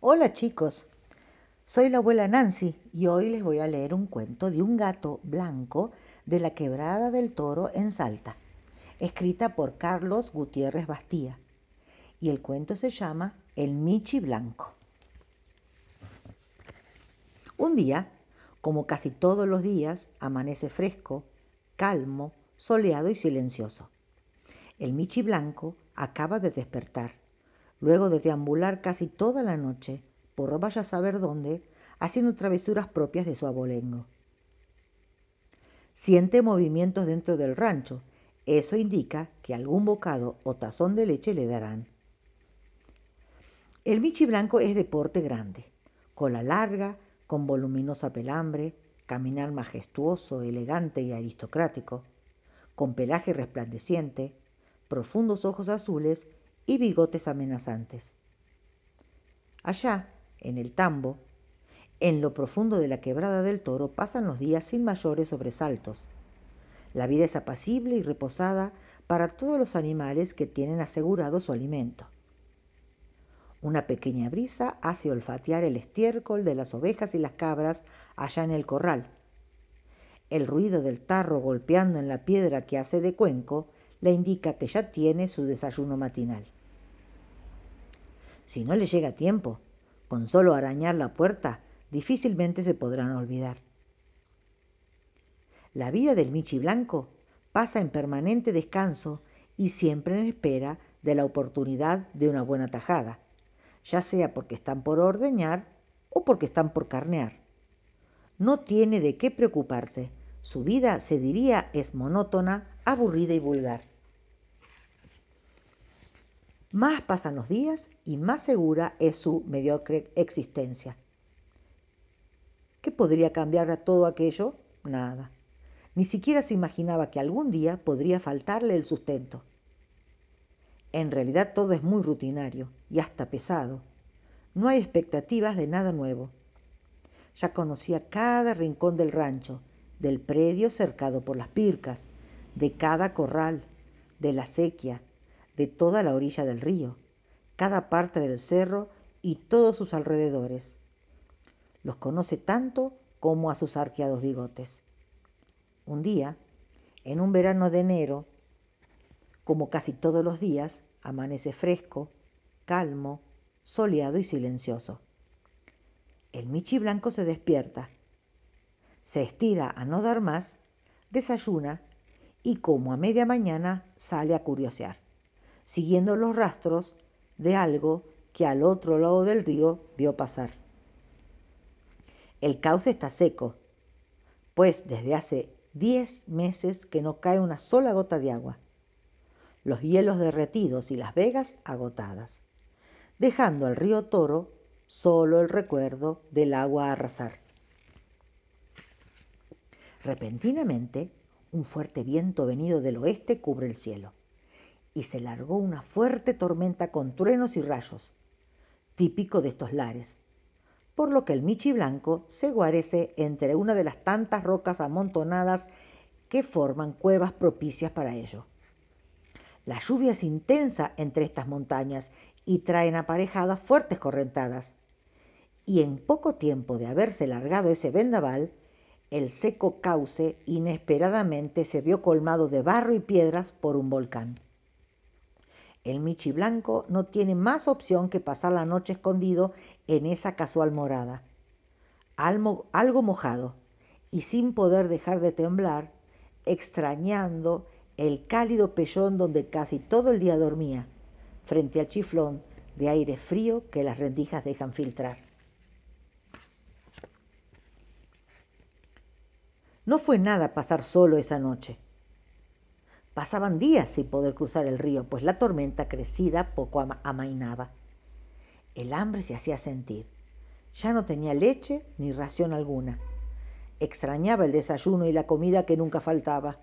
Hola chicos, soy la abuela Nancy y hoy les voy a leer un cuento de un gato blanco de la Quebrada del Toro en Salta, escrita por Carlos Gutiérrez Bastía. Y el cuento se llama El Michi Blanco. Un día, como casi todos los días, amanece fresco, calmo, soleado y silencioso. El Michi Blanco acaba de despertar. Luego de deambular casi toda la noche, por vaya a saber dónde, haciendo travesuras propias de su abolengo. Siente movimientos dentro del rancho. Eso indica que algún bocado o tazón de leche le darán. El Michi Blanco es de porte grande, cola larga, con voluminosa pelambre, caminar majestuoso, elegante y aristocrático, con pelaje resplandeciente, profundos ojos azules y bigotes amenazantes. Allá, en el tambo, en lo profundo de la Quebrada del Toro, pasan los días sin mayores sobresaltos. La vida es apacible y reposada para todos los animales que tienen asegurado su alimento. Una pequeña brisa hace olfatear el estiércol de las ovejas y las cabras allá en el corral. El ruido del tarro golpeando en la piedra que hace de cuenco le indica que ya tiene su desayuno matinal. Si no le llega a tiempo, con solo arañar la puerta, difícilmente se podrán olvidar. La vida del Michi Blanco pasa en permanente descanso y siempre en espera de la oportunidad de una buena tajada, ya sea porque están por ordeñar o porque están por carnear. No tiene de qué preocuparse. Su vida, se diría, es monótona, aburrida y vulgar. Más pasan los días y más segura es su mediocre existencia. ¿Qué podría cambiar a todo aquello? Nada. Ni siquiera se imaginaba que algún día podría faltarle el sustento. En realidad todo es muy rutinario y hasta pesado. No hay expectativas de nada nuevo. Ya conocía cada rincón del rancho, del predio cercado por las pircas, de cada corral, de la acequia, de toda la orilla del río, cada parte del cerro y todos sus alrededores. Los conoce tanto como a sus arqueados bigotes. Un día, en un verano de enero, como casi todos los días, amanece fresco, calmo, soleado y silencioso. El Michi Blanco se despierta, se estira a no dar más, desayuna y como a media mañana sale a curiosear, siguiendo los rastros de algo que al otro lado del río vio pasar. El cauce está seco, pues desde hace 10 meses que no cae una sola gota de agua. Los hielos derretidos y las vegas agotadas, dejando al río Toro solo el recuerdo del agua a arrasar. Repentinamente, un fuerte viento venido del oeste cubre el cielo y se largó una fuerte tormenta con truenos y rayos, típico de estos lares, por lo que el Michi Blanco se guarece entre una de las tantas rocas amontonadas que forman cuevas propicias para ello. La lluvia es intensa entre estas montañas y traen aparejadas fuertes correntadas, y en poco tiempo de haberse largado ese vendaval, el seco cauce inesperadamente se vio colmado de barro y piedras por un volcán. El Michi Blanco no tiene más opción que pasar la noche escondido en esa casual morada, algo mojado y sin poder dejar de temblar, extrañando el cálido pellón donde casi todo el día dormía, frente al chiflón de aire frío que las rendijas dejan filtrar. No fue nada pasar solo esa noche. Pasaban días sin poder cruzar el río, pues la tormenta crecida poco amainaba. El hambre se hacía sentir. Ya no tenía leche ni ración alguna. Extrañaba el desayuno y la comida que nunca faltaba.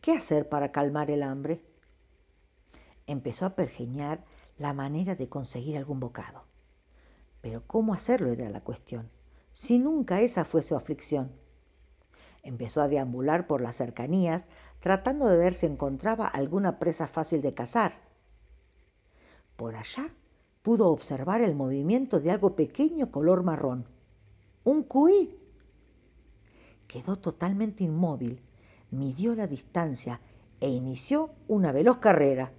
¿Qué hacer para calmar el hambre? Empezó a pergeñar la manera de conseguir algún bocado. Pero ¿cómo hacerlo era la cuestión? Si nunca esa fue su aflicción. Empezó a deambular por las cercanías, tratando de ver si encontraba alguna presa fácil de cazar. Por allá pudo observar el movimiento de algo pequeño color marrón. ¡Un cuí! Quedó totalmente inmóvil, midió la distancia e inició una veloz carrera.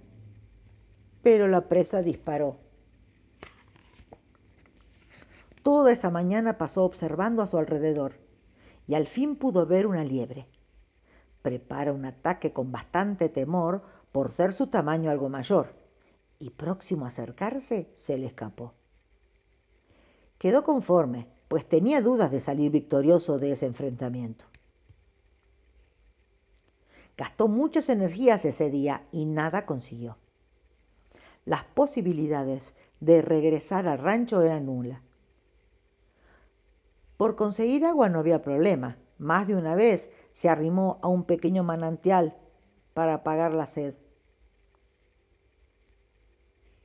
Pero la presa disparó. Toda esa mañana pasó observando a su alrededor y al fin pudo ver una liebre. Prepara un ataque con bastante temor por ser su tamaño algo mayor, y próximo a acercarse se le escapó. Quedó conforme, pues tenía dudas de salir victorioso de ese enfrentamiento. Gastó muchas energías ese día y nada consiguió. Las posibilidades de regresar al rancho eran nulas. Por conseguir agua no había problema. Más de una vez se arrimó a un pequeño manantial para apagar la sed.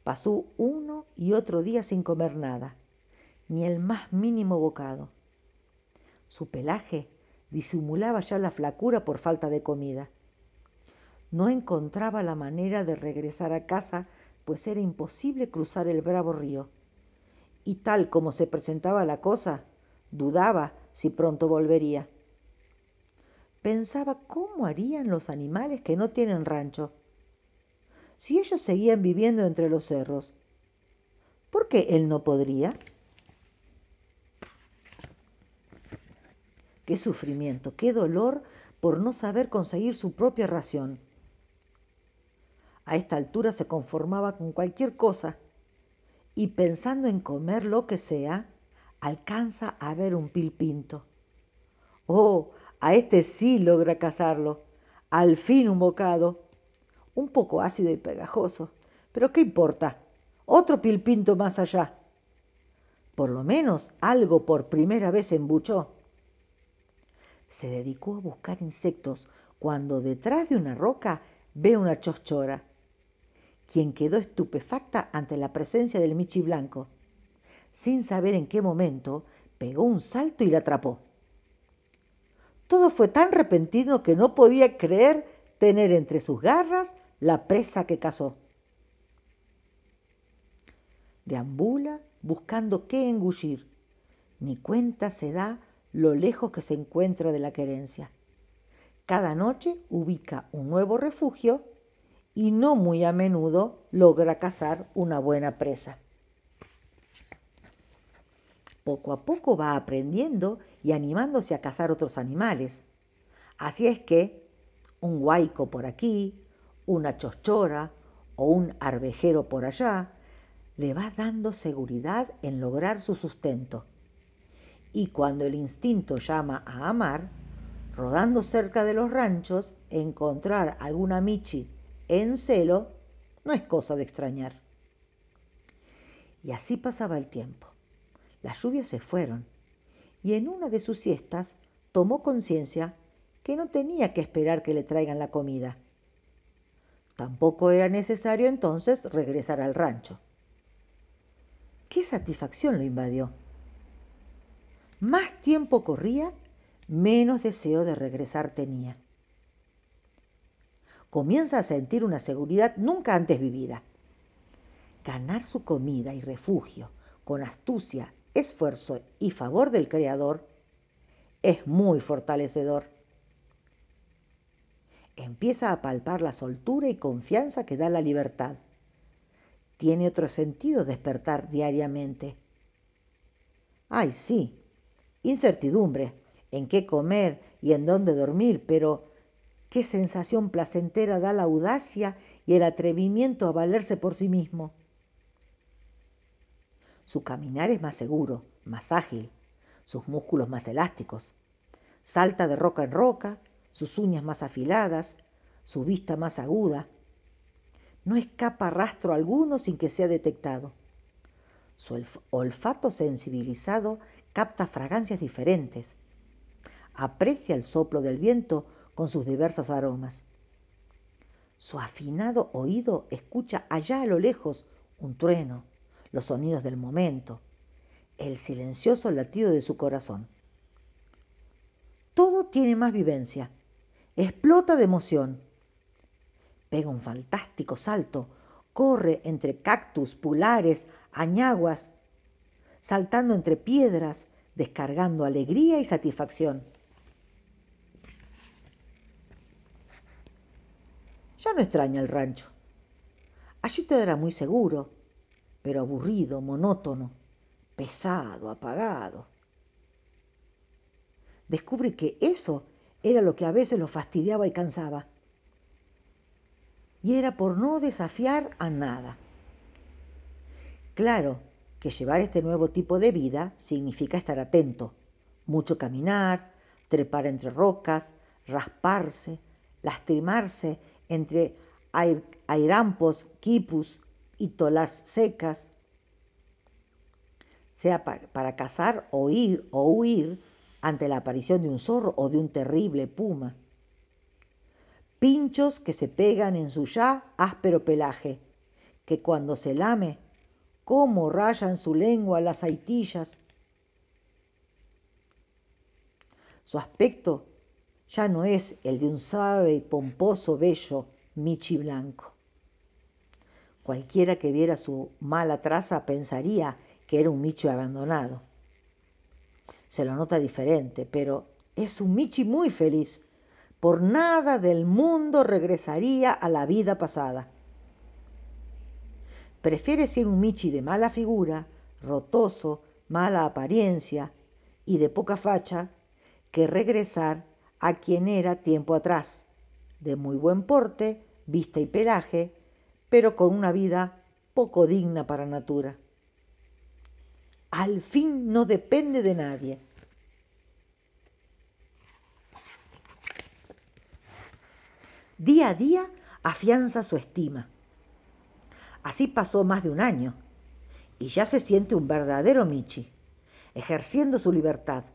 Pasó uno y otro día sin comer nada, ni el más mínimo bocado. Su pelaje disimulaba ya la flacura por falta de comida. No encontraba la manera de regresar a casa, pues era imposible cruzar el bravo río. Y tal como se presentaba la cosa, dudaba si pronto volvería. Pensaba cómo harían los animales que no tienen rancho. Si ellos seguían viviendo entre los cerros, ¿por qué él no podría? Qué sufrimiento, qué dolor por no saber conseguir su propia ración. A esta altura se conformaba con cualquier cosa y, pensando en comer lo que sea, alcanza a ver un pilpinto. ¡Oh! A este sí logra cazarlo. Al fin un bocado. Un poco ácido y pegajoso. Pero ¿qué importa? Otro pilpinto más allá. Por lo menos algo por primera vez embuchó. Se dedicó a buscar insectos cuando detrás de una roca ve una chochora, quien quedó estupefacta ante la presencia del Michi Blanco. Sin saber en qué momento, pegó un salto y la atrapó. Todo fue tan repentino que no podía creer tener entre sus garras la presa que cazó. Deambula buscando qué engullir. Ni cuenta se da lo lejos que se encuentra de la querencia. Cada noche ubica un nuevo refugio y no muy a menudo logra cazar una buena presa. Poco a poco va aprendiendo y animándose a cazar otros animales. Así es que un guaico por aquí, una chochora o un arvejero por allá, le va dando seguridad en lograr su sustento. Y cuando el instinto llama a amar, rodando cerca de los ranchos, encontrar alguna michi en celo no es cosa de extrañar. Y así pasaba el tiempo. Las lluvias se fueron y en una de sus siestas tomó conciencia que no tenía que esperar que le traigan la comida. Tampoco era necesario entonces regresar al rancho. ¡Qué satisfacción lo invadió! Más tiempo corría, menos deseo de regresar tenía. Comienza a sentir una seguridad nunca antes vivida. Ganar su comida y refugio con astucia, esfuerzo y favor del Creador, es muy fortalecedor. Empieza a palpar la soltura y confianza que da la libertad. Tiene otro sentido despertar diariamente. ¡Ay, sí! Incertidumbre, en qué comer y en dónde dormir, pero qué sensación placentera da la audacia y el atrevimiento a valerse por sí mismo. Su caminar es más seguro, más ágil, sus músculos más elásticos. Salta de roca en roca, sus uñas más afiladas, su vista más aguda. No escapa rastro alguno sin que sea detectado. Su olfato sensibilizado capta fragancias diferentes. Aprecia el soplo del viento con sus diversos aromas. Su afinado oído escucha allá a lo lejos un trueno, los sonidos del momento, el silencioso latido de su corazón. Todo tiene más vivencia, explota de emoción. Pega un fantástico salto, corre entre cactus, pulares, añaguas, saltando entre piedras, descargando alegría y satisfacción. Ya no extraña el rancho. Allí todo era muy seguro, pero aburrido, monótono, pesado, apagado. Descubre que eso era lo que a veces lo fastidiaba y cansaba. Y era por no desafiar a nada. Claro que llevar este nuevo tipo de vida significa estar atento, mucho caminar, trepar entre rocas, rasparse, lastimarse entre airampos, quipus y tolas secas, sea para cazar o ir o huir ante la aparición de un zorro o de un terrible puma. Pinchos que se pegan en su ya áspero pelaje, que cuando se lame, cómo rayan su lengua las aitillas. Su aspecto ya no es el de un suave y pomposo bello Michi Blanco. Cualquiera que viera su mala traza pensaría que era un Michi abandonado. Se lo nota diferente, pero es un Michi muy feliz. Por nada del mundo regresaría a la vida pasada. Prefiere ser un Michi de mala figura, rotoso, mala apariencia y de poca facha, que regresar a quien era tiempo atrás, de muy buen porte, vista y pelaje, pero con una vida poco digna para natura. Al fin no depende de nadie. Día a día afianza su estima. Así pasó más de un año y ya se siente un verdadero Michi, ejerciendo su libertad.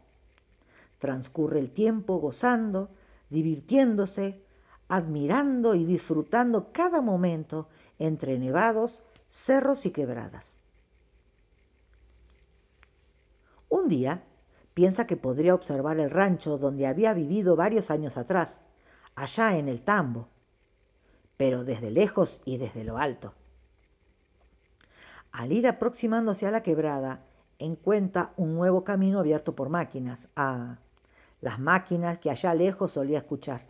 Transcurre el tiempo gozando, divirtiéndose, admirando y disfrutando cada momento entre nevados, cerros y quebradas. Un día piensa que podría observar el rancho donde había vivido varios años atrás, allá en el tambo, pero desde lejos y desde lo alto. Al ir aproximándose a la quebrada, encuentra un nuevo camino abierto por máquinas. Las máquinas que allá lejos solía escuchar.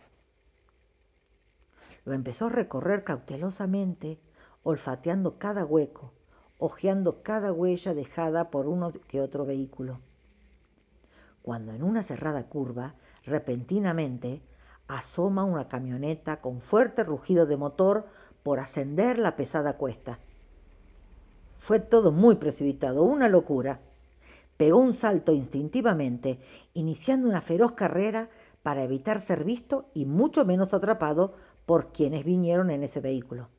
Lo empezó a recorrer cautelosamente, olfateando cada hueco, ojeando cada huella dejada por uno que otro vehículo. Cuando en una cerrada curva, repentinamente, asoma una camioneta con fuerte rugido de motor por ascender la pesada cuesta. Fue todo muy precipitado, una locura. Pegó un salto instintivamente, iniciando una feroz carrera para evitar ser visto y mucho menos atrapado por quienes vinieron en ese vehículo.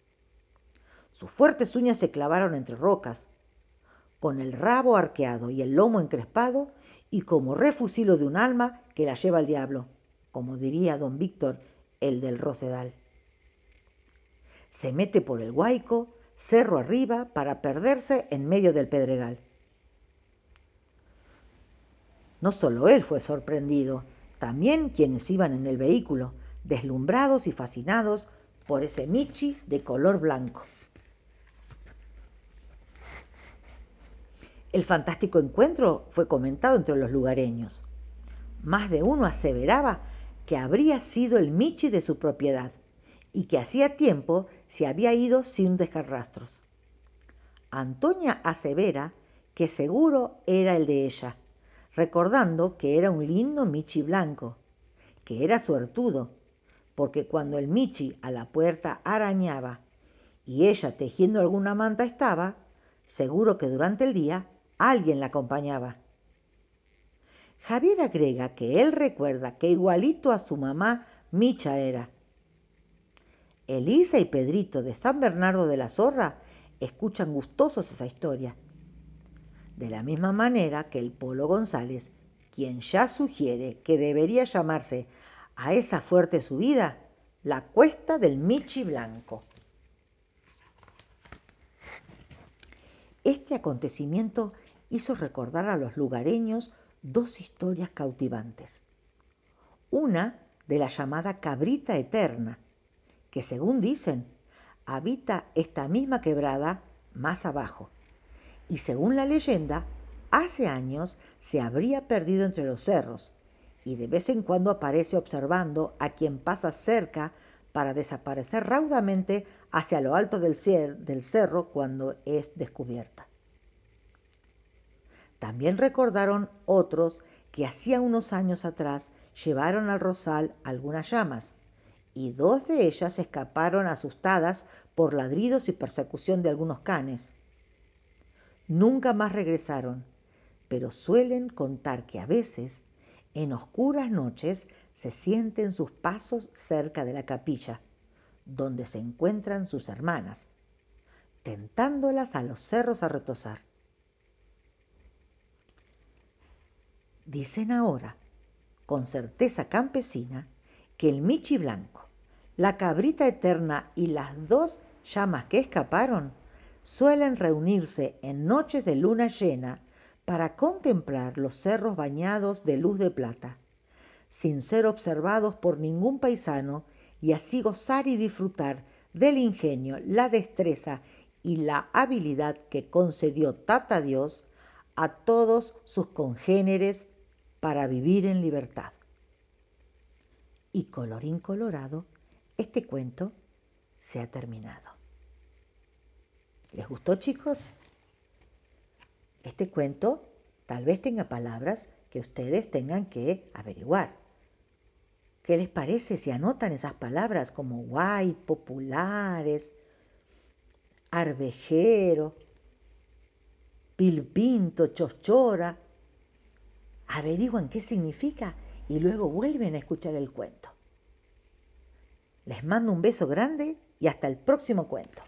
Sus fuertes uñas se clavaron entre rocas, con el rabo arqueado y el lomo encrespado y como refusilo de un alma que la lleva al diablo, como diría don Víctor, el del Rosedal. Se mete por el Guaico, cerro arriba, para perderse en medio del pedregal. No solo él fue sorprendido, también quienes iban en el vehículo, deslumbrados y fascinados por ese Michi de color blanco. El fantástico encuentro fue comentado entre los lugareños. Más de uno aseveraba que habría sido el Michi de su propiedad y que hacía tiempo se había ido sin dejar rastros. Antonia asevera que seguro era el de ella, recordando que era un lindo Michi blanco, que era suertudo, porque cuando el Michi a la puerta arañaba y ella tejiendo alguna manta estaba, seguro que durante el día alguien la acompañaba. Javier agrega que él recuerda que igualito a su mamá Micha era. Elisa y Pedrito de San Bernardo de la Zorra escuchan gustosos esa historia. De la misma manera que el Polo González, quien ya sugiere que debería llamarse a esa fuerte subida, la cuesta del Michi Blanco. Este acontecimiento hizo recordar a los lugareños dos historias cautivantes. Una de la llamada Cabrita Eterna, que según dicen, habita esta misma quebrada más abajo y, según la leyenda, hace años se habría perdido entre los cerros y de vez en cuando aparece observando a quien pasa cerca para desaparecer raudamente hacia lo alto del cerro cuando es descubierta. También recordaron otros que hacía unos años atrás llevaron al rosal algunas llamas y dos de ellas escaparon asustadas por ladridos y persecución de algunos canes. Nunca más regresaron, pero suelen contar que a veces, en oscuras noches, se sienten sus pasos cerca de la capilla, donde se encuentran sus hermanas, tentándolas a los cerros a retozar. Dicen ahora, con certeza campesina, que el Michi Blanco, la Cabrita Eterna y las dos llamas que escaparon suelen reunirse en noches de luna llena para contemplar los cerros bañados de luz de plata, sin ser observados por ningún paisano, y así gozar y disfrutar del ingenio, la destreza y la habilidad que concedió Tata Dios a todos sus congéneres para vivir en libertad. Y colorín colorado, este cuento se ha terminado. ¿Les gustó, chicos? Este cuento tal vez tenga palabras que ustedes tengan que averiguar. ¿Qué les parece si anotan esas palabras como guay, populares, arvejero, pilpinto, chochora? Averiguan qué significa y luego vuelven a escuchar el cuento. Les mando un beso grande y hasta el próximo cuento.